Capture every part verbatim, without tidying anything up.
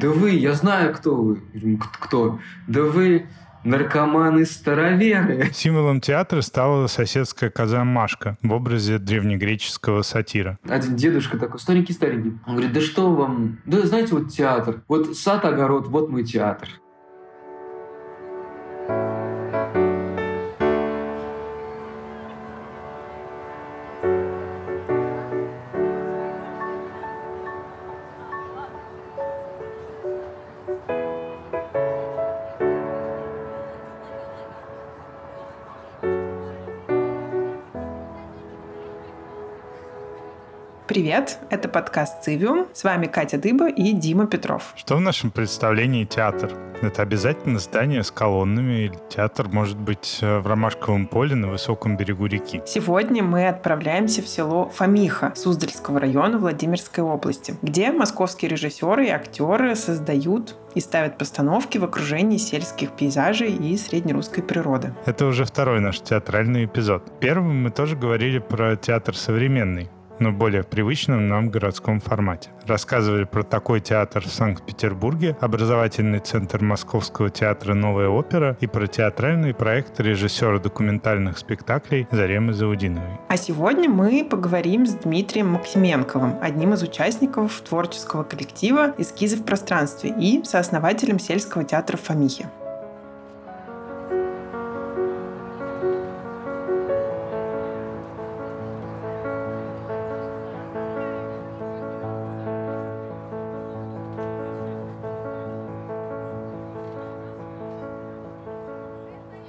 Да вы, я знаю, кто вы. Кто? Да вы наркоманы-староверы. Символом театра стала соседская коза Машка в образе древнегреческого сатира. Один дедушка такой, старенький-старенький. Он говорит, да что вам... Да знаете, вот театр. Вот сад-огород, вот мой театр. Привет, это подкаст «Цивиум». С вами Катя Дыба и Дима Петров. Что в нашем представлении театр? Это обязательно здание с колоннами, или театр может быть в Ромашковом поле на высоком берегу реки. Сегодня мы отправляемся в село Фомиха Суздальского района Владимирской области, где московские режиссеры и актеры создают и ставят постановки в окружении сельских пейзажей и среднерусской природы. Это уже второй наш театральный эпизод. Первым мы тоже говорили про театр современный, но более в привычном нам городском формате. Рассказывали про такой театр в Санкт-Петербурге, образовательный центр Московского театра «Новая Опера» и про театральный проект режиссера документальных спектаклей Заремы Заудиновой. А сегодня мы поговорим с Дмитрием Максименковым, одним из участников творческого коллектива «Эскизы в пространстве» и сооснователем сельского театра «Фомихи».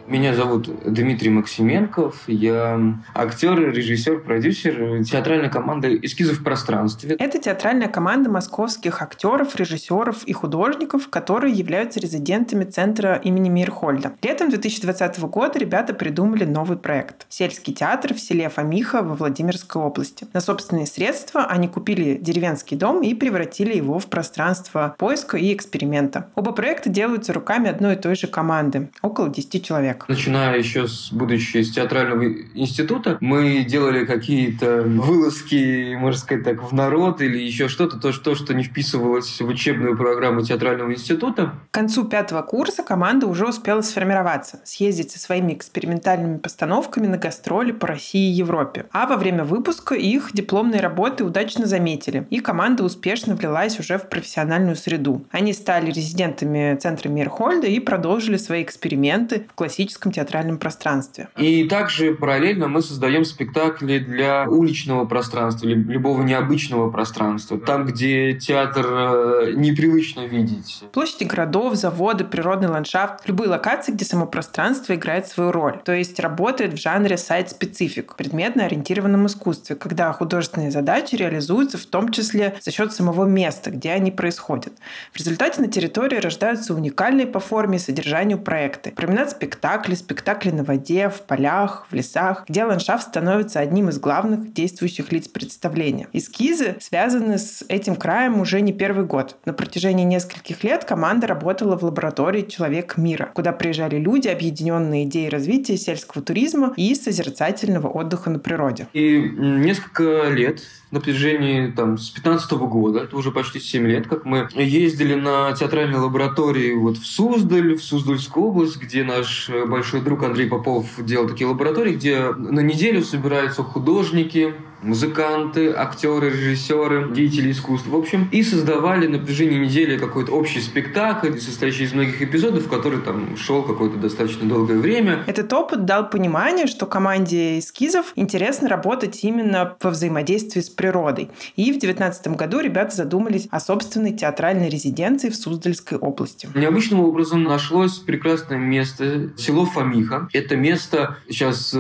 Меня зовут Дмитрий Максименков, я актер, режиссер, продюсер театральной команды «Эскизы в пространстве». Это театральная команда московских актеров, режиссеров и художников, которые являются резидентами Центра имени Мейерхольда. Летом две тысячи двадцатого года ребята придумали новый проект – сельский театр в селе Фомиха во Владимирской области. На собственные средства они купили деревенский дом и превратили его в пространство поиска и эксперимента. Оба проекта делаются руками одной и той же команды – около десяти человек. Начиная еще с будущего с театрального института, мы делали какие-то вылазки, можно сказать так, в народ или еще что-то, то, что не вписывалось в учебную программу театрального института. К концу пятого курса команда уже успела сформироваться, съездить со своими экспериментальными постановками на гастроли по России и Европе. А во время выпуска их дипломные работы удачно заметили, и команда успешно влилась уже в профессиональную среду. Они стали резидентами Центра Мейерхольда и продолжили свои эксперименты в классическом театральном пространстве. И также параллельно мы создаем спектакли для уличного пространства, любого необычного пространства, там, где театр непривычно видеть. Площади городов, заводы, природный ландшафт, любые локации, где само пространство играет свою роль, то есть работает в жанре сайт-специфик, предметно-ориентированном искусстве, когда художественные задачи реализуются в том числе за счет самого места, где они происходят. В результате на территории рождаются уникальные по форме и содержанию проекты. Променад спектакль, спектакли на воде, в полях, в лесах, где ландшафт становится одним из главных действующих лиц представления. Эскизы связаны с этим краем уже не первый год. На протяжении нескольких лет команда работала в лаборатории «Человек мира», куда приезжали люди, объединенные идеей развития сельского туризма и созерцательного отдыха на природе. И несколько лет на протяжении там, с две тысячи пятнадцатого года, это уже почти семь лет, как мы ездили на театральной лаборатории вот в Суздаль, в Суздальскую область, где наш большой друг Андрей Попов делал такие лаборатории, где на неделю собираются художники, музыканты, актеры, режиссеры, деятели искусств, в общем, и создавали на протяжении недели какой-то общий спектакль, состоящий из многих эпизодов, который там шел какое-то достаточно долгое время. Этот опыт дал понимание, что команде эскизов интересно работать именно во взаимодействии с природой. И в две тысячи девятнадцатом году ребята задумались о собственной театральной резиденции в Суздальской области. Необычным образом нашлось прекрасное место, село Фомиха. Это место сейчас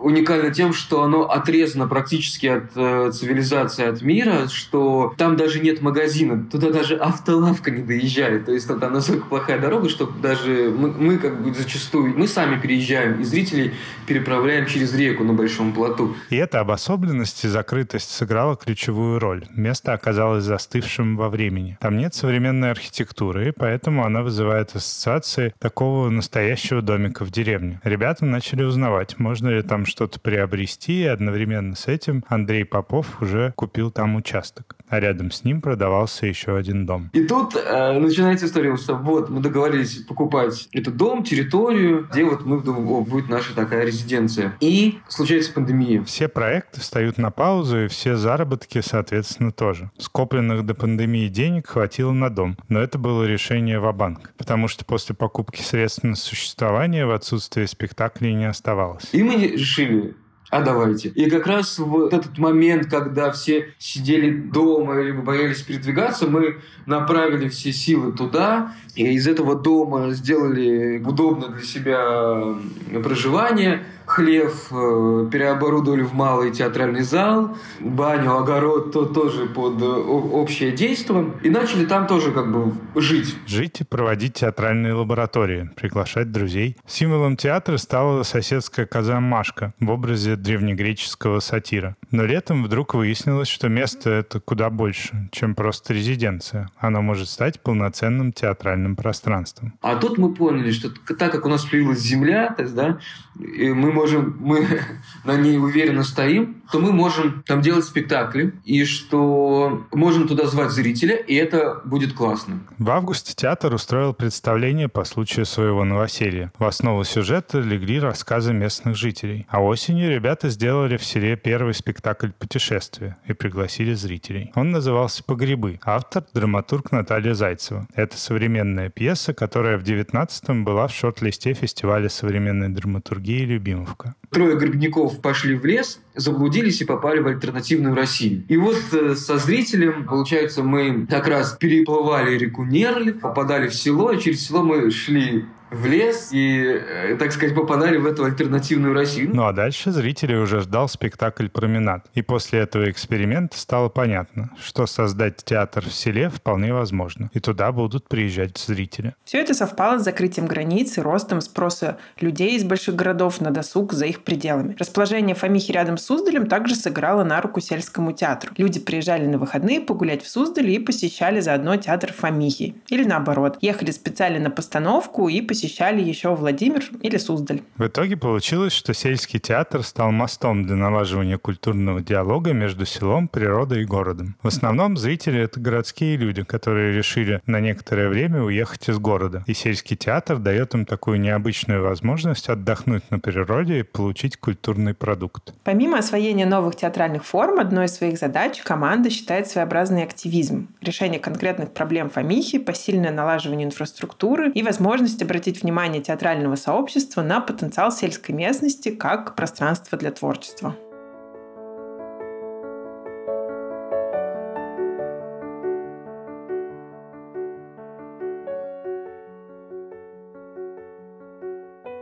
уникально тем, что оно отрезано практически от э, цивилизации, от мира, что там даже нет магазина, туда даже автолавка не доезжает. То есть там, там настолько плохая дорога, что даже мы, мы как бы зачастую, мы сами переезжаем и зрителей переправляем через реку на большом плоту. И эта обособленность и закрытость сыграла ключевую роль. Место оказалось застывшим во времени. Там нет современной архитектуры, и поэтому она вызывает ассоциации такого настоящего домика в деревне. Ребята начали узнавать, можно ли там что-то приобрести, и одновременно с этим – Андрей Попов уже купил там участок, а рядом с ним продавался еще один дом. И тут э, начинается история, что вот мы договорились покупать этот дом, территорию, где вот мы думаем, о, будет наша такая резиденция. И случается пандемия. Все проекты встают на паузу, и все заработки, соответственно, тоже. Скопленных до пандемии денег хватило на дом, но это было решение ва-банк, потому что после покупки средств на существование в отсутствие спектаклей не оставалось. И мы решили... А давайте. И как раз в этот момент, когда все сидели дома или боялись передвигаться, мы направили все силы туда, и из этого дома сделали удобно для себя проживание. Хлев переоборудовали в малый театральный зал, баню, огород то тоже под общее действие. И начали там тоже как бы жить. Жить и проводить театральные лаборатории, приглашать друзей. Символом театра стала соседская коза Машка в образе древнегреческого сатира. Но летом вдруг выяснилось, что место это куда больше, чем просто резиденция. Оно может стать полноценным театральным пространством. А тут мы поняли, что так как у нас появилась земля, то есть, да, мы можем, мы на ней уверенно стоим, то мы можем там делать спектакли, и что можем туда звать зрителя, и это будет классно. В августе театр устроил представление по случаю своего новоселья. В основу сюжета легли рассказы местных жителей. А осенью ребята сделали в селе первый спектакль «Путешествие» и пригласили зрителей. Он назывался «Погребы». Автор — драматург Наталья Зайцева. Это современная пьеса, которая в девятнадцатом была в шорт-листе фестиваля современной драматургии «Любимовка». Трое грибников пошли в лес, заблудились и попали в альтернативную Россию. И вот э, со зрителем, получается, мы как раз переплывали реку Нерль, попадали в село, и через село мы шли в лес и, э, так сказать, попадали в эту альтернативную Россию. Ну а дальше зрителей уже ждал спектакль «Променад». И после этого эксперимента стало понятно, что создать театр в селе вполне возможно. И туда будут приезжать зрители. Все это совпало с закрытием границ и ростом спроса людей из больших городов на досуг за их пределами. Расположение Фомихи рядом с Суздалем также сыграло на руку сельскому театру. Люди приезжали на выходные погулять в Суздале и посещали заодно театр Фомихи. Или наоборот, ехали специально на постановку и посещали посещали еще Владимир или Суздаль. В итоге получилось, что сельский театр стал мостом для налаживания культурного диалога между селом, природой и городом. В основном зрители — это городские люди, которые решили на некоторое время уехать из города. И сельский театр дает им такую необычную возможность отдохнуть на природе и получить культурный продукт. Помимо освоения новых театральных форм, одной из своих задач команда считает своеобразный активизм, решение конкретных проблем Фомихи, посильное налаживание инфраструктуры и возможность обратиться внимание театрального сообщества на потенциал сельской местности как пространство для творчества.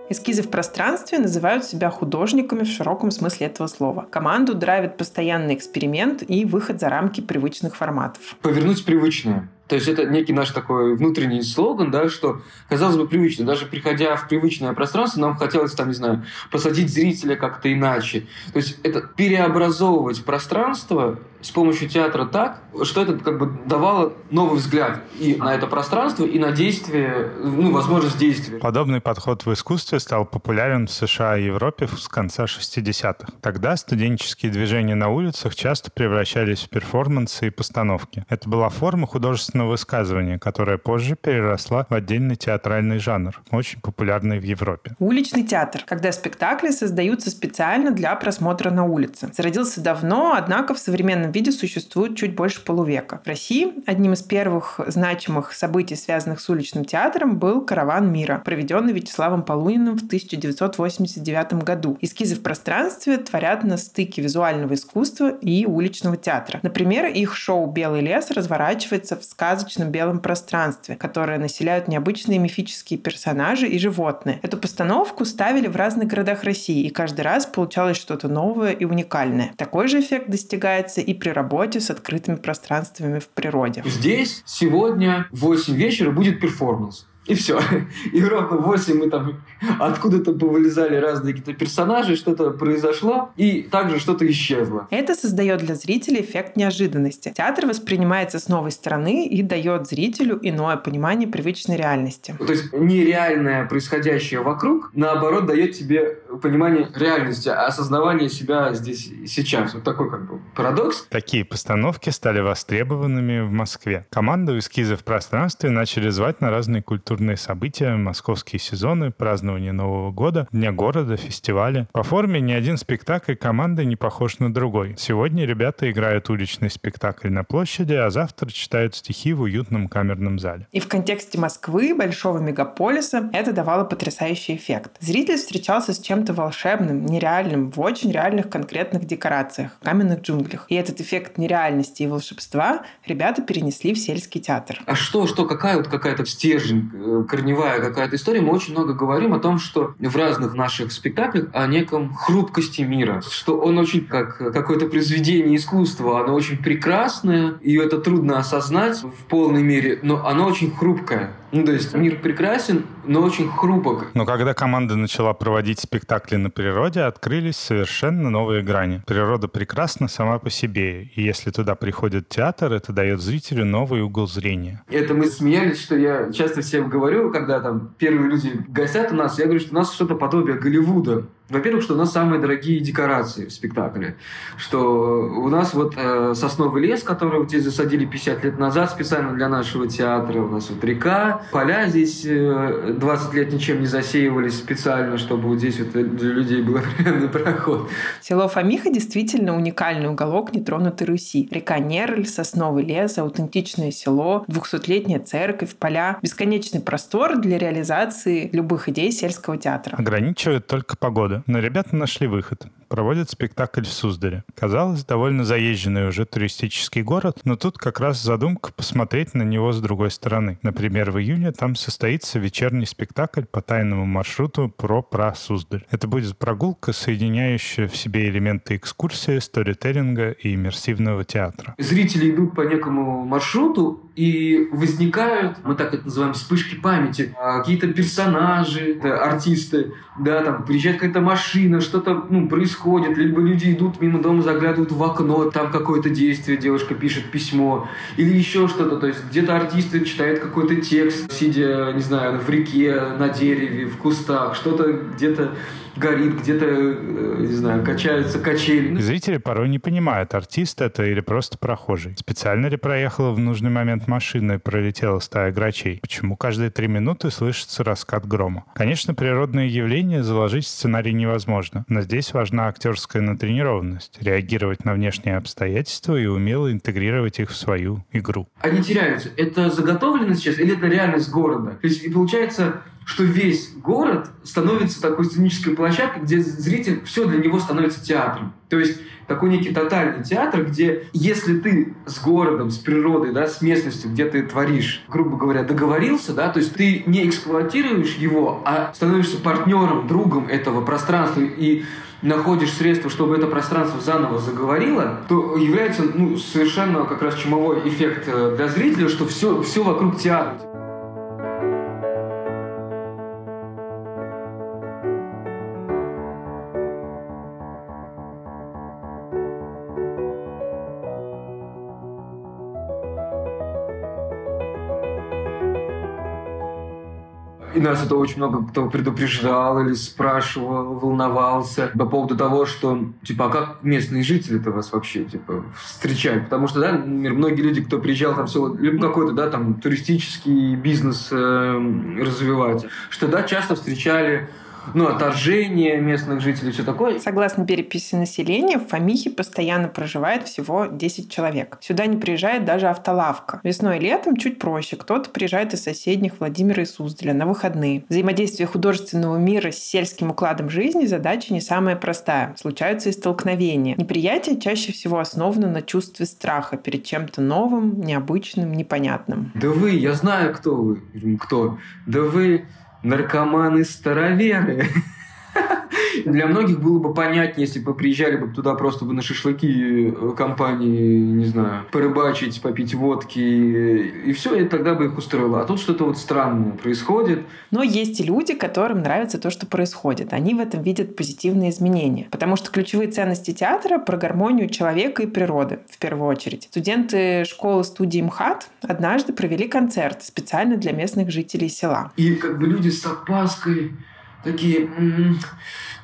Эскизы в пространстве называют себя художниками в широком смысле этого слова. Команду драйвит постоянный эксперимент и выход за рамки привычных форматов. Повернуть привычное. То есть это некий наш такой внутренний слоган, да, что, казалось бы, привычно. Даже приходя в привычное пространство, нам хотелось, там, не знаю, посадить зрителя как-то иначе. То есть это переобразовывать пространство с помощью театра так, что это как бы давало новый взгляд и на это пространство, и на действие, ну, возможность действия. Подобный подход в искусстве стал популярен в США и Европе с конца шестидесятых. Тогда студенческие движения на улицах часто превращались в перформансы и постановки. Это была форма художественного высказывание, которое позже переросла в отдельный театральный жанр, очень популярный в Европе. Уличный театр, когда спектакли создаются специально для просмотра на улице. Зародился давно, однако в современном виде существует чуть больше полувека. В России одним из первых значимых событий, связанных с уличным театром, был «Караван мира», проведенный Вячеславом Полуниным в тысяча девятьсот восемьдесят девятом году. Эскизы в пространстве творят на стыке визуального искусства и уличного театра. Например, их шоу «Белый лес» разворачивается в сказочном белом пространстве, которое населяют необычные мифические персонажи и животные. Эту постановку ставили в разных городах России, и каждый раз получалось что-то новое и уникальное. Такой же эффект достигается и при работе с открытыми пространствами в природе. Здесь сегодня в восемь вечера будет перформанс. И все. И ровно в восемь мы там откуда-то повылезали разные какие-то персонажи, что-то произошло, и также что-то исчезло. Это создает для зрителей эффект неожиданности. Театр воспринимается с новой стороны и дает зрителю иное понимание привычной реальности. То есть нереальное происходящее вокруг, наоборот, дает тебе понимание реальности, осознавание себя здесь и сейчас. Вот такой как бы парадокс. Такие постановки стали востребованными в Москве. Команду «Эскизы в пространстве» начали звать на разные культурные события, московские сезоны, празднование Нового года, Дня города, фестивали. По форме ни один спектакль команды не похож на другой. Сегодня ребята играют уличный спектакль на площади, а завтра читают стихи в уютном камерном зале. И в контексте Москвы, большого мегаполиса, это давало потрясающий эффект. Зритель встречался с чем-то волшебным, нереальным, в очень реальных конкретных декорациях, каменных джунглях. И этот эффект нереальности и волшебства ребята перенесли в сельский театр. А что, что, какая вот какая-то стержень, корневая какая-то история? Мы очень много говорим о том, что в разных наших спектаклях о неком хрупкости мира, что он очень как какое-то произведение искусства, оно очень прекрасное, и это трудно осознать в полной мере, но оно очень хрупкое. Ну, то есть мир прекрасен, но очень хрупок. Но когда команда начала проводить спектакли на природе, открылись совершенно новые грани. Природа прекрасна сама по себе, и если туда приходит театр, это дает зрителю новый угол зрения. Это мы смеялись, что я часто всем говорю, когда там первые люди гостят у нас, я говорю, что у нас что-то подобие Голливуда. Во-первых, что у нас самые дорогие декорации в спектакле, что у нас вот э, сосновый лес, который вот здесь засадили пятьдесят лет назад специально для нашего театра, у нас вот река, поля здесь э, двадцать лет ничем не засеивались специально, чтобы вот здесь вот для людей был определенный проход. Село Фомиха действительно уникальный уголок нетронутой Руси. Река Нерль, сосновый лес, аутентичное село, двухсотлетняя церковь, поля, бесконечный простор для реализации любых идей сельского театра. Ограничивает только погода. Но ребята нашли выход. Проводят спектакль в Суздале. Казалось, довольно заезженный уже туристический город, но тут как раз задумка посмотреть на него с другой стороны. Например, в июне там состоится вечерний спектакль по тайному маршруту про-про Суздаль. Это будет прогулка, соединяющая в себе элементы экскурсии, сторителлинга и иммерсивного театра. Зрители идут по некому маршруту, и возникают, мы так это называем, вспышки памяти, какие-то персонажи, артисты, да, там приезжает какая-то машина, что-то, ну, происходит, либо люди идут мимо дома, заглядывают в окно, там какое-то действие, девушка пишет письмо, или еще что-то, то есть где-то артисты читают какой-то текст, сидя, не знаю, в реке, на дереве, в кустах, что-то где-то горит, где-то, не знаю, качаются качели. Зрители порой не понимают, артист это или просто прохожий. Специально ли проехала в нужный момент машина и пролетела стая грачей? Почему каждые три минуты слышится раскат грома? Конечно, природные явления заложить в сценарий невозможно, но здесь важна актерская натренированность, реагировать на внешние обстоятельства и умело интегрировать их в свою игру. Они теряются. Это заготовлено сейчас или это реальность города? То есть, и получается, что весь город становится такой сценической площадкой, где зритель, все для него становится театром. То есть такой некий тотальный театр, где если ты с городом, с природой, да, с местностью, где ты творишь, грубо говоря, договорился, да, то есть ты не эксплуатируешь его, а становишься партнером, другом этого пространства и находишь средства, чтобы это пространство заново заговорило, то является, ну, совершенно как раз чумовой эффект для зрителя, что все, все вокруг театра. И нас это очень много кто предупреждал или спрашивал, волновался по поводу того, что, типа, а как местные жители-то вас вообще, типа, встречают? Потому что, да, например, многие люди, кто приезжал там в село, либо какой-то, да, там, туристический бизнес э, развивать, что, да, часто встречали... Ну, отторжение местных жителей, все такое. Согласно переписи населения, в Фомихе постоянно проживает всего десять человек. Сюда не приезжает даже автолавка. Весной и летом чуть проще. Кто-то приезжает из соседних Владимира и Суздаля на выходные. Взаимодействие художественного мира с сельским укладом жизни задача не самая простая. Случаются и столкновения. Неприятие чаще всего основано на чувстве страха перед чем-то новым, необычным, непонятным. Да вы, я знаю, кто вы. Кто? Да вы... наркоманы-староверы. Для многих было бы понятнее, если бы приезжали бы туда просто бы на шашлыки компании, не знаю, порыбачить, попить водки, и все, и тогда бы их устроило. А тут что-то вот странное происходит. Но есть и люди, которым нравится то, что происходит. Они в этом видят позитивные изменения. Потому что ключевые ценности театра про гармонию человека и природы, в первую очередь. Студенты школы-студии МХАТ однажды провели концерт специально для местных жителей села. И как бы люди с опаской такие,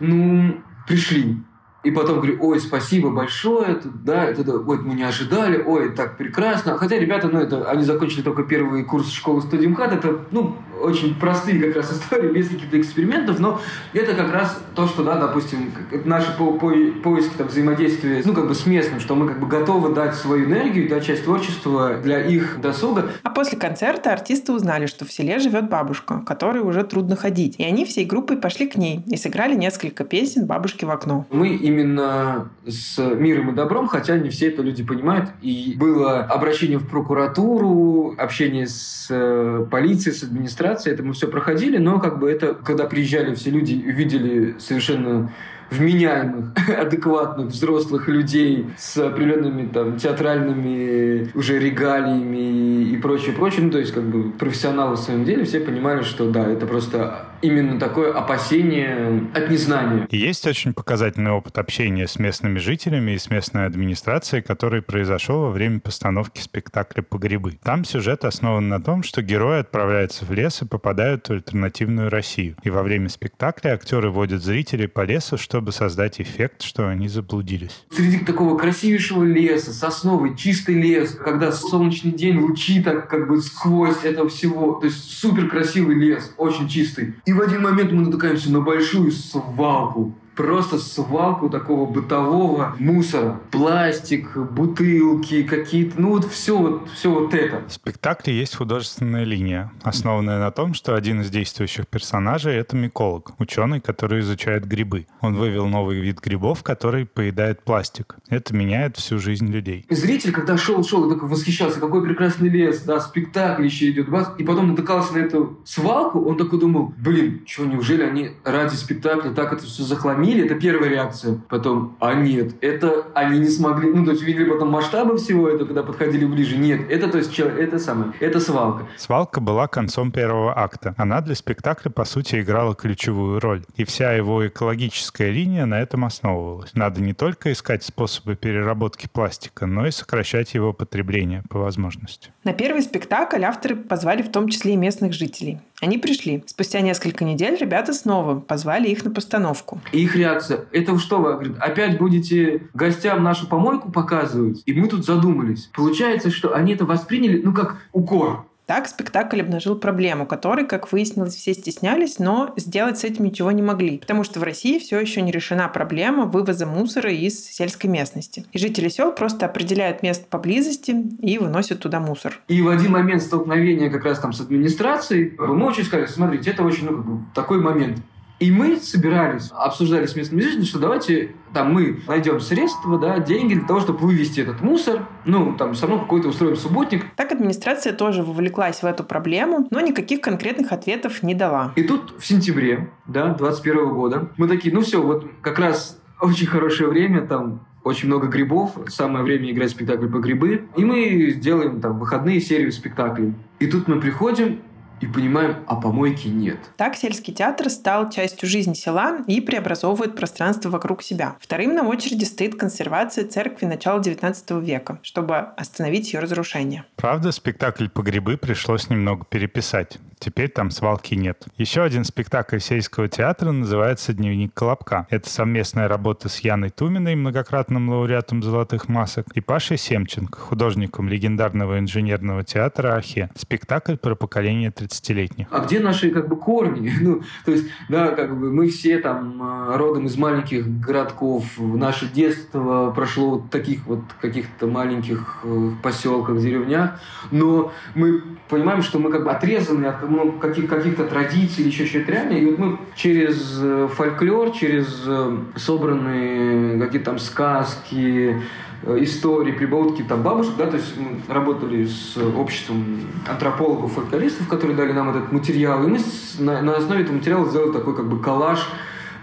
ну, пришли. И потом говорю, ой, спасибо большое, это, да, это, да, ой, мы не ожидали, ой, так прекрасно. Хотя ребята, ну, это, они закончили только первый курс школы-студии МХАТ, это, ну, очень простые как раз истории, без каких-то экспериментов, но это как раз то, что, да, допустим, наши по- по- поиски там, взаимодействия, ну, как бы с местным, что мы как бы готовы дать свою энергию, дать часть творчества для их досуга. А после концерта артисты узнали, что в селе живет бабушка, которой уже трудно ходить, и они всей группой пошли к ней и сыграли несколько песен «Бабушки в окно». Мы именно с миром и добром, хотя не все это люди понимают, и было обращение в прокуратуру, общение с э, полицией, с администрацией. Это мы все проходили, но как бы это, когда приезжали все люди и увидели совершенно вменяемых, адекватных, взрослых людей с определенными там театральными уже регалиями и прочее, прочее. Ну, то есть, как бы профессионалы в своем деле, все понимали, что да, это просто именно такое опасение от незнания. Есть очень показательный опыт общения с местными жителями и с местной администрацией, который произошел во время постановки спектакля «Погребы». Там сюжет основан на том, что герои отправляются в лес и попадают в альтернативную Россию. И во время спектакля актеры водят зрителей по лесу, чтобы чтобы создать эффект, что они заблудились. Среди такого красивейшего леса, сосновый, чистый лес, когда солнечный день, лучи так как бы сквозь этого всего. То есть супер красивый лес, очень чистый. И в один момент мы натыкаемся на большую свалку. Просто свалку такого бытового мусора. Пластик, бутылки какие-то. Ну вот все вот, все вот это. В спектакле есть художественная линия, основанная на том, что один из действующих персонажей — это миколог, ученый, который изучает грибы. Он вывел новый вид грибов, который поедает пластик. Это меняет всю жизнь людей. Зритель, когда шел-шел, и такой восхищался, какой прекрасный лес, да, спектакль еще идет, бац, и потом натыкался на эту свалку, он такой думал, блин, что, неужели они ради спектакля так это все захламили? Это первая реакция. Потом, а нет, это они не смогли. Ну, то есть, видели потом масштабы всего этого, когда подходили ближе. Нет, это, то есть, это самое, это свалка. Свалка была концом первого акта. Она для спектакля, по сути, играла ключевую роль. И вся его экологическая линия на этом основывалась. Надо не только искать способы переработки пластика, но и сокращать его потребление по возможности. На первый спектакль авторы позвали в том числе и местных жителей. Они пришли. Спустя несколько недель ребята снова позвали их на постановку. Их реакция. Это что вы, говорит, опять будете гостям нашу помойку показывать? И мы тут задумались. Получается, что они это восприняли, ну, как укор. Так спектакль обнажил проблему, которой, как выяснилось, все стеснялись, но сделать с этим ничего не могли, потому что в России все еще не решена проблема вывоза мусора из сельской местности. И жители сел просто определяют место поблизости и выносят туда мусор. И в один момент столкновения как раз там с администрацией мы очень сказали, смотрите, это очень, ну, такой момент. И мы собирались, обсуждали с местными жителями, что давайте там, мы найдем средства, да, деньги для того, чтобы вывести этот мусор. Ну, там, все равно какой-то устроим субботник. Так администрация тоже вовлеклась в эту проблему, но никаких конкретных ответов не дала. И тут в сентябре, да, двадцать первого года, мы такие, ну все, вот как раз очень хорошее время, там, очень много грибов, самое время играть в спектакль по грибы. И мы делаем там выходные серию спектаклей. И тут мы приходим, и понимаем, а помойки нет. Так сельский театр стал частью жизни села и преобразовывает пространство вокруг себя. Вторым на очереди стоит консервация церкви начала девятнадцатого века, чтобы остановить ее разрушение. Правда, спектакль «Погребы» пришлось немного переписать. Теперь там свалки нет. Еще один спектакль сельского театра называется «Дневник Колобка». Это совместная работа с Яной Туминой, многократным лауреатом «Золотых масок», и Пашей Семченко, художником легендарного инженерного театра «Ахе». Спектакль про поколение тридцатилетних. А где наши как бы корни? Ну, то есть, да, как бы мы все там родом из маленьких городков. Наше детство прошло в таких вот каких-то маленьких поселках, деревнях. Но мы понимаем, что мы как бы отрезаны от ну, каких- каких-то традиций, еще что-то реально. И вот мы через фольклор, через собранные какие-то там сказки, истории, прибаутки там бабушек, да, то есть мы работали с обществом антропологов, фольклористов, которые дали нам этот материал, и мы с, на, на основе этого материала сделали такой как бы коллаж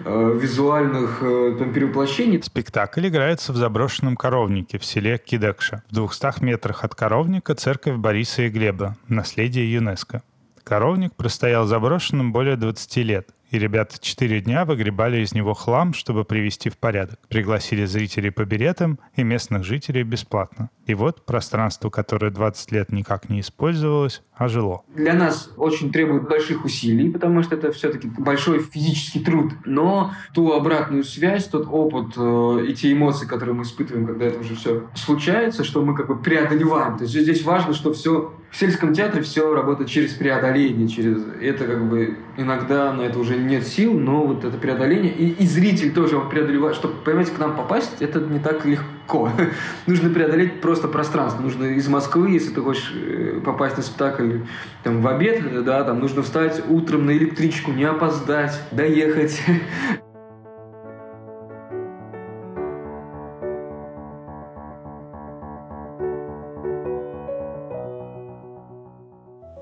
визуальных там, перевоплощений. Спектакль играется в заброшенном коровнике в селе Кидекша. В двухстах метрах от коровника церковь Бориса и Глеба, наследие ЮНЕСКО. Коровник простоял заброшенным более двадцати лет. и ребята четыре дня выгребали из него хлам, чтобы привести в порядок. Пригласили зрителей по билетам и местных жителей бесплатно. И вот пространство, которое двадцать лет никак не использовалось, ожило. Для нас очень требует больших усилий, потому что это все-таки большой физический труд. Но ту обратную связь, тот опыт э, и те эмоции, которые мы испытываем, когда это уже все случается, что мы как бы преодолеваем. То есть здесь важно, что все... В сельском театре все работает через преодоление, через это как бы иногда на это уже нет сил, но вот это преодоление и, и зритель тоже он преодолевает, чтобы понимаете, к нам попасть, это не так легко. Нужно преодолеть просто пространство, нужно из Москвы, если ты хочешь попасть на спектакль там в обед, да, там нужно встать утром на электричку, не опоздать, доехать.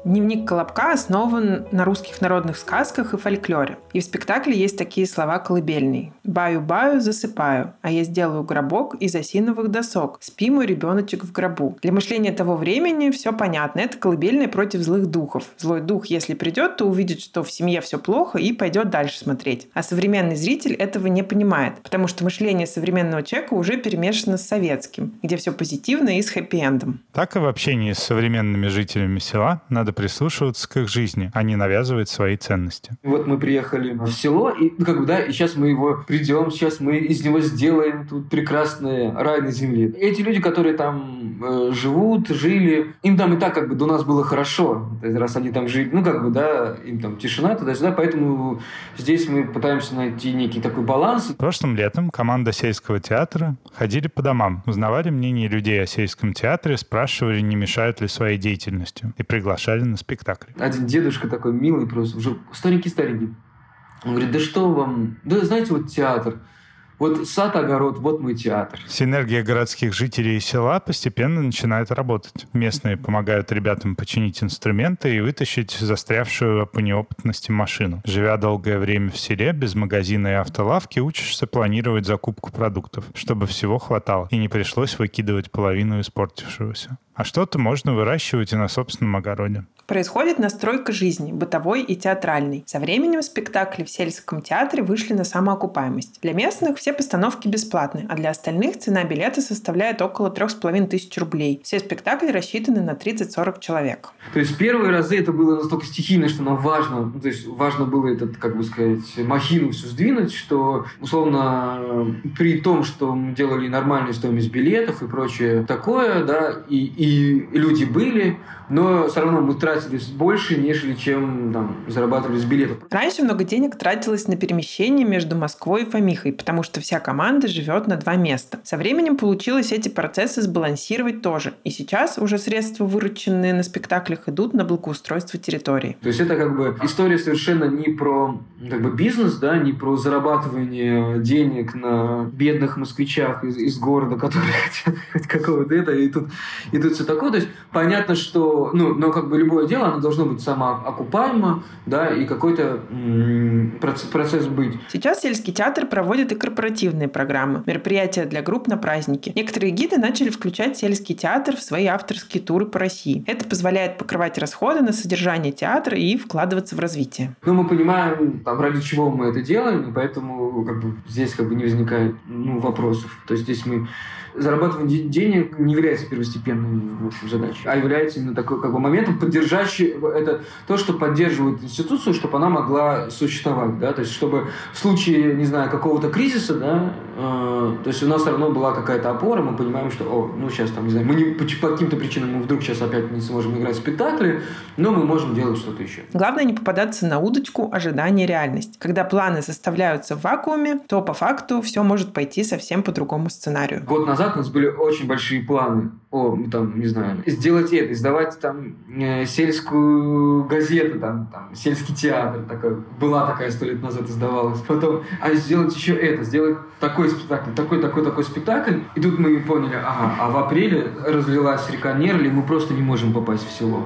Дневник Колобка основан на русских народных сказках и фольклоре. И в спектакле есть такие слова колыбельные. «Баю-баю, засыпаю, а я сделаю гробок из осиновых досок. Спи, мой ребеночек, в гробу». Для мышления того времени все понятно. Это колыбельная против злых духов. Злой дух, если придет, то увидит, что в семье все плохо и пойдет дальше смотреть. А современный зритель этого не понимает, потому что мышление современного человека уже перемешано с советским, где все позитивно и с хэппи-эндом. Так и в общении с современными жителями села надо прислушиваться к их жизни, а не навязывать свои ценности. Вот мы приехали в село, и, ну, как бы, да, и сейчас мы его придем, сейчас мы из него сделаем тут прекрасный рай на земле. Эти люди, которые там э, живут, жили, им там и так как бы до нас было хорошо, то есть, раз они там жили, ну как бы, да, им там тишина туда-сюда, поэтому здесь мы пытаемся найти некий такой баланс. Прошлым летом команда сельского театра ходили по домам, узнавали мнение людей о сельском театре, спрашивали, не мешают ли своей деятельностью, и приглашали на спектакль. Один дедушка такой милый просто, уже старенький-старенький. Он говорит, да что вам... Да знаете, вот театр. Вот сад, огород, вот мой театр. Синергия городских жителей и села постепенно начинает работать. Местные помогают ребятам починить инструменты и вытащить застрявшую по неопытности машину. Живя долгое время в селе, без магазина и автолавки, учишься планировать закупку продуктов, чтобы всего хватало, и не пришлось выкидывать половину испортившегося. А что-то можно выращивать и на собственном огороде. Происходит настройка жизни, бытовой и театральной. Со временем спектакли в сельском театре вышли на самоокупаемость. Для местных все постановки бесплатны, а для остальных цена билета составляет около три с половиной тысячи рублей. Все спектакли рассчитаны на тридцать-сорок человек. То есть первые разы это было настолько стихийно, что нам важно, то есть важно было этот, как бы сказать, махину всю сдвинуть, что условно при том, что мы делали нормальную стоимость билетов и прочее такое, да, и, и люди были, но все равно мы тратились больше, нежели чем там, зарабатывали с билетов. Раньше много денег тратилось на перемещение между Москвой и Фомихой, потому что вся команда живет на два места. Со временем получилось эти процессы сбалансировать тоже. И сейчас уже средства, вырученные на спектаклях, идут на благоустройство территории. То есть это как бы история совершенно не про как бы, бизнес, да, не про зарабатывание денег на бедных москвичах из, из города, которые хотят хоть какого-то это, и тут, и тут все такое. То есть понятно, что ну, но как бы любое дело, оно должно быть самоокупаемо, да, и какой-то м- процесс быть. Сейчас сельский театр проводит и корпоративные программы, мероприятия для групп на праздники. Некоторые гиды начали включать сельский театр в свои авторские туры по России. Это позволяет покрывать расходы на содержание театра и вкладываться в развитие. Ну, мы понимаем, там, ради чего мы это делаем, и поэтому как бы, здесь как бы не возникает ну, вопросов. То есть здесь мы... Зарабатывание денег не является первостепенной задачей, а является именно такой как бы, моментом, поддержащим это то, что поддерживает институцию, чтобы она могла существовать. Да? То есть, чтобы в случае, не знаю, какого-то кризиса, да, э, то есть у нас все равно была какая-то опора, мы понимаем, что о, ну сейчас там, не знаю, мы не, по, по каким-то причинам мы вдруг сейчас опять не сможем играть в спектакли, но мы можем делать что-то еще. Главное не попадаться на удочку ожидания реальности. Когда планы составляются в вакууме, то по факту все может пойти совсем по другому сценарию. Год назад у нас были очень большие планы. О, там, не знаю, сделать это, издавать там э, сельскую газету, там, там, сельский театр. Такой, была такая сто лет назад издавалась. Потом, а сделать еще это, сделать такой спектакль, такой, такой, такой спектакль. И тут мы поняли, ага, а в апреле разлилась река Нерль, и мы просто не можем попасть в село.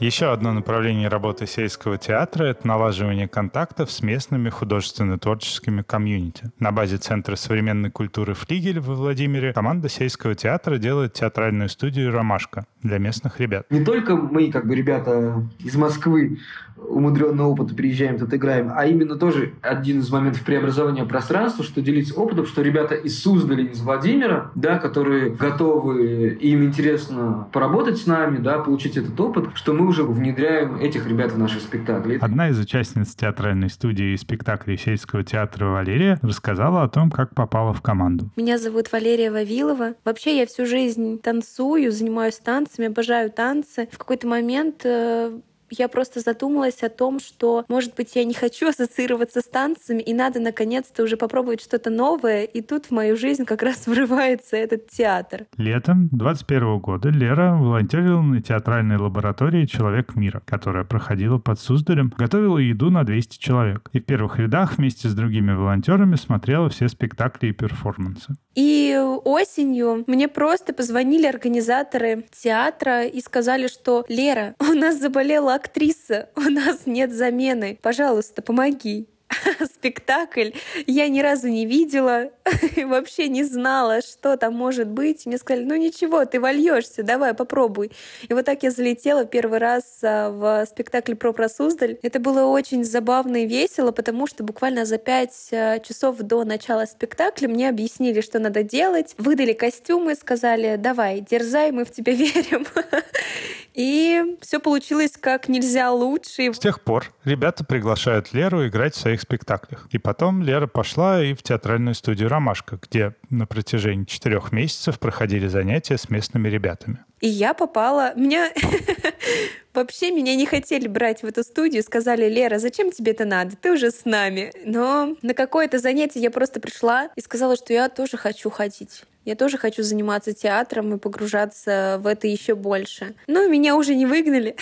Еще одно направление работы сельского театра – это налаживание контактов с местными художественно-творческими комьюнити. На базе Центра современной культуры «Флигель» во Владимире команда сельского театра делает театральную студию «Ромашка» для местных ребят. Не только мы, как бы, ребята из Москвы, умудренного опыта приезжаем, тут играем, а именно тоже один из моментов преобразования пространства, что делиться опытом, что ребята из Суздаля, из Владимира, да, которые готовы, им интересно поработать с нами, да, получить этот опыт, что мы уже внедряем этих ребят в наши спектакли. Одна из участниц театральной студии и спектаклей сельского театра Валерия рассказала о том, как попала в команду. Меня зовут Валерия Вавилова. Вообще я всю жизнь танцую, занимаюсь танцами, обожаю танцы. В какой-то момент... Э- Я просто задумалась о том, что, может быть, я не хочу ассоциироваться с танцами, и надо наконец-то уже попробовать что-то новое, и тут в мою жизнь как раз врывается этот театр. Летом двадцать первого года Лера волонтерила на театральной лаборатории «Человек мира», которая проходила под Суздалем, готовила еду на двести человек, и в первых рядах вместе с другими волонтерами смотрела все спектакли и перформансы. И осенью мне просто позвонили организаторы театра и сказали, что «Лера, у нас заболела актриса, у нас нет замены, пожалуйста, помоги». Спектакль я ни разу не видела, вообще не знала, что там может быть. Мне сказали, ну ничего, ты вольешься, давай попробуй. И вот так я залетела первый раз в спектакль про про Суздаль. Это было очень забавно и весело, потому что буквально за пять часов до начала спектакля мне объяснили, что надо делать, выдали костюмы, сказали, давай, дерзай, мы в тебя верим. И все получилось как нельзя лучше. С тех пор ребята приглашают Леру играть в своих спектаклях. И потом Лера пошла и в театральную студию «Ромашка», где на протяжении четырех месяцев проходили занятия с местными ребятами. И я попала... Меня... Вообще меня не хотели брать в эту студию. Сказали, Лера, зачем тебе это надо? Ты уже с нами. Но на какое-то занятие я просто пришла и сказала, что я тоже хочу ходить. Я тоже хочу заниматься театром и погружаться в это еще больше. Но меня уже не выгнали.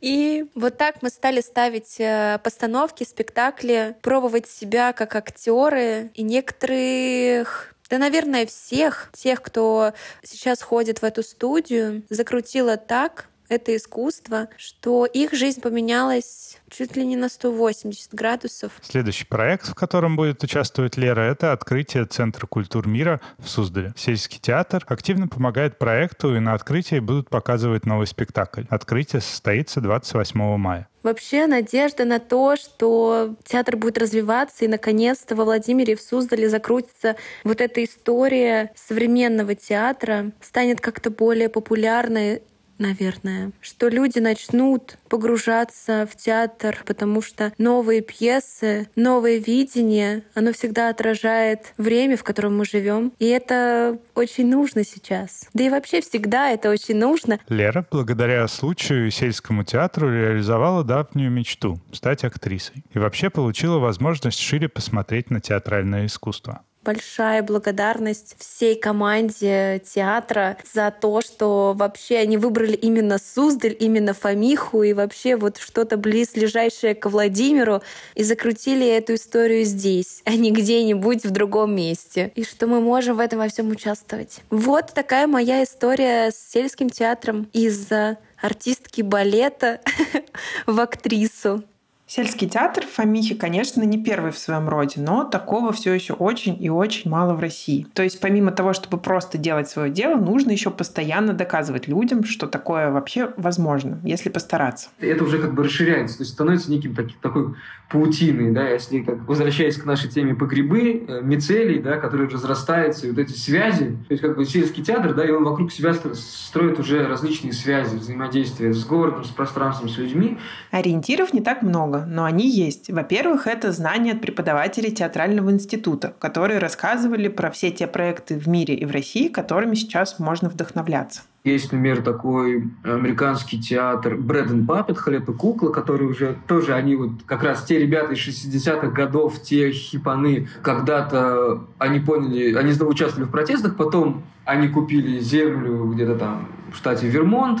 И вот так мы стали ставить постановки, спектакли, пробовать себя как актеры. И некоторых... Да, наверное, всех тех, кто сейчас ходит в эту студию, закрутило так это искусство, что их жизнь поменялась чуть ли не на сто восемьдесят градусов. Следующий проект, в котором будет участвовать Лера, это открытие Центра культур мира в Суздале. Сельский театр активно помогает проекту, и на открытии будут показывать новый спектакль. Открытие состоится двадцать восьмого мая. Вообще надежда на то, что театр будет развиваться, и наконец-то во Владимире и в Суздале закрутится вот эта история современного театра, станет как-то более популярной, наверное, что люди начнут погружаться в театр, потому что новые пьесы, новое видение, оно всегда отражает время, в котором мы живем, и это очень нужно сейчас. Да и вообще всегда это очень нужно. Лера, благодаря случаю и сельскому театру, реализовала давнюю мечту — стать актрисой. И вообще получила возможность шире посмотреть на театральное искусство. Большая благодарность всей команде театра за то, что вообще они выбрали именно Суздаль, именно Фомиху и вообще вот что-то близлежащее к Владимиру и закрутили эту историю здесь, а не где-нибудь в другом месте. И что мы можем в этом во всем участвовать. Вот такая моя история с сельским театром из артистки балета в актрису. Сельский театр в Фомихе, конечно, не первый в своем роде, но такого все еще очень и очень мало в России. То есть помимо того, чтобы просто делать свое дело, нужно еще постоянно доказывать людям, что такое вообще возможно, если постараться. Это уже как бы расширяется, то есть становится неким так, такой паутиной, да, если как, возвращаясь к нашей теме по грибы, мицелий, да, который разрастается, и вот эти связи, то есть как бы сельский театр, да, и он вокруг себя строит уже различные связи, взаимодействия с городом, с пространством, с людьми. Ориентиров не так много, но они есть. Во-первых, это знания от преподавателей театрального института, которые рассказывали про все те проекты в мире и в России, которыми сейчас можно вдохновляться. Есть, например, такой американский театр Bread and Puppet, «Хлеб и кукла», который уже тоже, они вот как раз те ребята из шестидесятых годов, те хипаны, когда-то они поняли, они участвовали в протестах, потом они купили землю где-то там в штате Вермонт,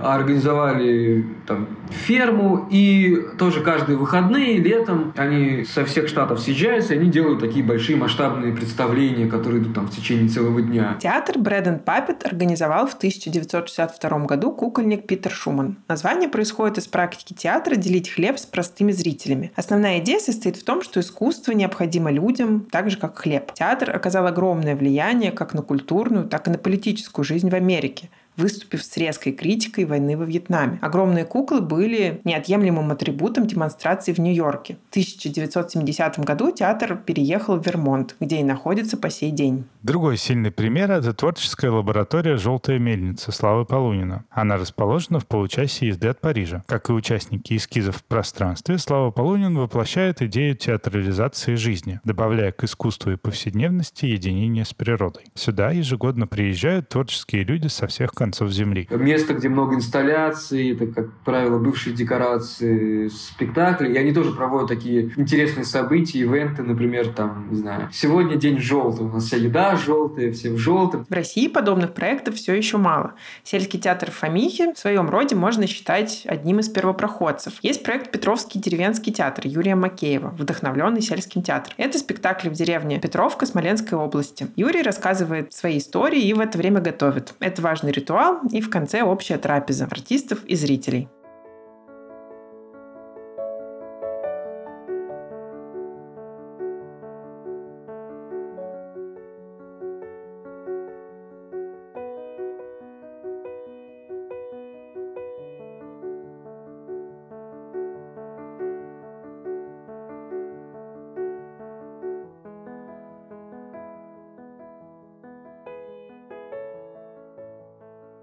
организовали там ферму, и тоже каждые выходные летом они со всех штатов съезжаются, и они делают такие большие масштабные представления, которые идут там в течение целого дня. Театр Bread and Puppet организовал в тысяча девятьсот шестьдесят втором году кукольник Питер Шуман. Название происходит из практики театра делить хлеб с простыми зрителями. Основная идея состоит в том, что искусство необходимо людям, так же, как хлеб. Театр оказал огромное влияние как на культурную, так и на политическую жизнь в Америке, выступив с резкой критикой войны во Вьетнаме. Огромные куклы были неотъемлемым атрибутом демонстраций в Нью-Йорке. В тысяча девятьсот семидесятом году театр переехал в Вермонт, где и находится по сей день. Другой сильный пример – это творческая лаборатория «Желтая мельница» Славы Полунина. Она расположена в получасе езды от Парижа. Как и участники эскизов в пространстве, Слава Полунин воплощает идею театрализации жизни, добавляя к искусству и повседневности единение с природой. Сюда ежегодно приезжают творческие люди со всех контактов. Земли. Место, где много инсталляций, это, как правило, бывшие декорации спектаклей. И они тоже проводят такие интересные события, ивенты, например, там, не знаю, сегодня день желтый, у нас вся еда желтая, все в желтом. В России подобных проектов все еще мало. Сельский театр Фомихи в своем роде можно считать одним из первопроходцев. Есть проект «Петровский деревенский театр» Юрия Макеева, вдохновленный сельским театром. Это спектакль в деревне Петровка Смоленской области. Юрий рассказывает свои истории и в это время готовит. Это важный ритуал, и в конце общая трапеза артистов и зрителей.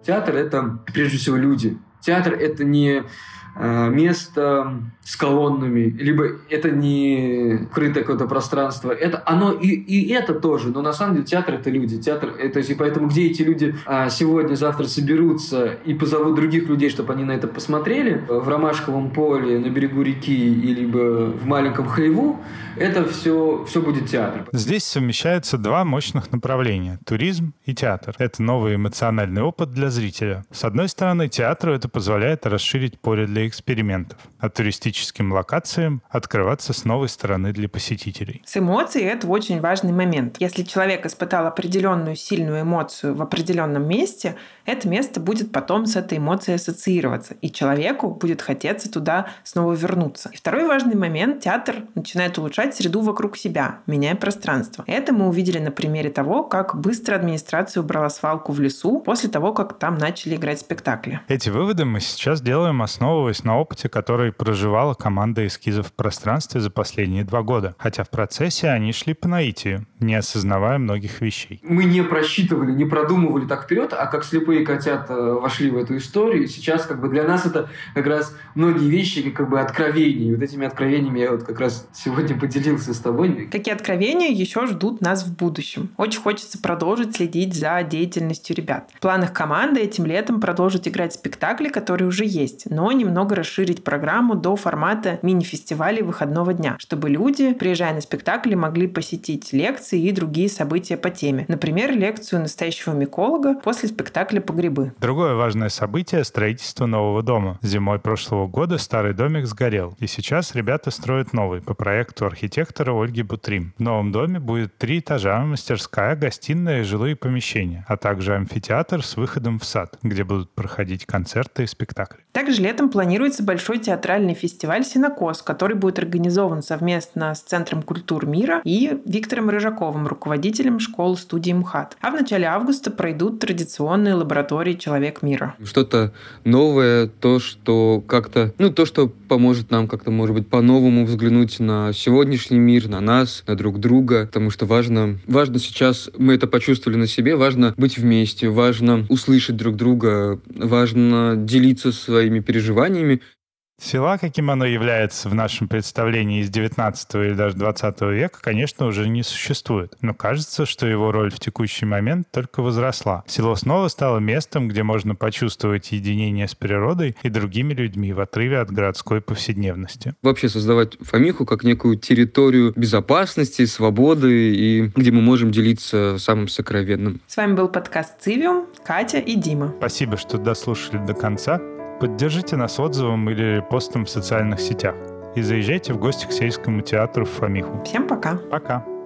Театр – это, прежде всего, люди. Театр – это не э, место с колоннами, либо это не крытое какое-то пространство. Это, оно и, и это тоже, но на самом деле театр – это люди. Театр – это, и поэтому где эти люди э, сегодня, завтра соберутся и позовут других людей, чтобы они на это посмотрели, в Ромашковом поле, на берегу реки, либо в маленьком хлеву, это все, все будет театр. Здесь совмещаются два мощных направления – туризм и театр. Это новый эмоциональный опыт для зрителя. С одной стороны, театру это позволяет расширить поле для экспериментов, а туристическим локациям открываться с новой стороны для посетителей. С эмоцией это очень важный момент. Если человек испытал определенную сильную эмоцию в определенном месте, это место будет потом с этой эмоцией ассоциироваться, и человеку будет хотеться туда снова вернуться. И второй важный момент – театр начинает улучшать среду вокруг себя, меняя пространство. Это мы увидели на примере того, как быстро администрация убрала свалку в лесу после того, как там начали играть спектакли. Эти выводы мы сейчас делаем, основываясь на опыте, который проживала команда эскизов в пространстве за последние два года. Хотя в процессе они шли по наитию, не осознавая многих вещей. Мы не просчитывали, не продумывали так вперед, а как слепые котята вошли в эту историю. И сейчас как бы для нас это как раз многие вещи как бы откровения. И вот этими откровениями я вот как раз сегодня поделился с тобой. Какие откровения еще ждут нас в будущем? Очень хочется продолжить следить за деятельностью ребят. В планах команды этим летом продолжить играть спектакли, которые уже есть, но немного расширить программу до формата мини-фестивалей выходного дня, чтобы люди, приезжая на спектакли, могли посетить лекции и другие события по теме. Например, лекцию настоящего миколога после спектакля «По грибы». Другое важное событие – строительство нового дома. Зимой прошлого года старый домик сгорел, и сейчас ребята строят новый по проекту архитектора Ольги Бутрим. В новом доме будет три этажа, мастерская, гостиная и жилые помещения, а также амфитеатр с выходом в сад, где будут проходить концерты и спектакли. Также летом планируется большой театральный фестиваль «Синокос», который будет организован совместно с Центром культур мира и Виктором Рыжаковым, руководителем школы-студии МХАТ. А в начале августа пройдут традиционные лаборатории «Человек мира». Что-то новое, то, что как-то, ну, то, что поможет нам как-то, может быть, по-новому взглянуть на сегодняшний мир, на нас, на друг друга, потому что важно, важно сейчас, мы это почувствовали на себе, важно быть вместе, важно услышать друг друга, важно делиться своими переживаниями. Села, каким оно является в нашем представлении из девятнадцатого или даже двадцатого века, конечно, уже не существует. Но кажется, что его роль в текущий момент только возросла. Село снова стало местом, где можно почувствовать единение с природой и другими людьми в отрыве от городской повседневности. Вообще создавать Фомиху как некую территорию безопасности, свободы и где мы можем делиться самым сокровенным. С вами был подкаст «Цивиум», Катя и Дима. Спасибо, что дослушали до конца. Поддержите нас отзывом или постом в социальных сетях. И заезжайте в гости к сельскому театру в Фомиху. Всем пока. Пока.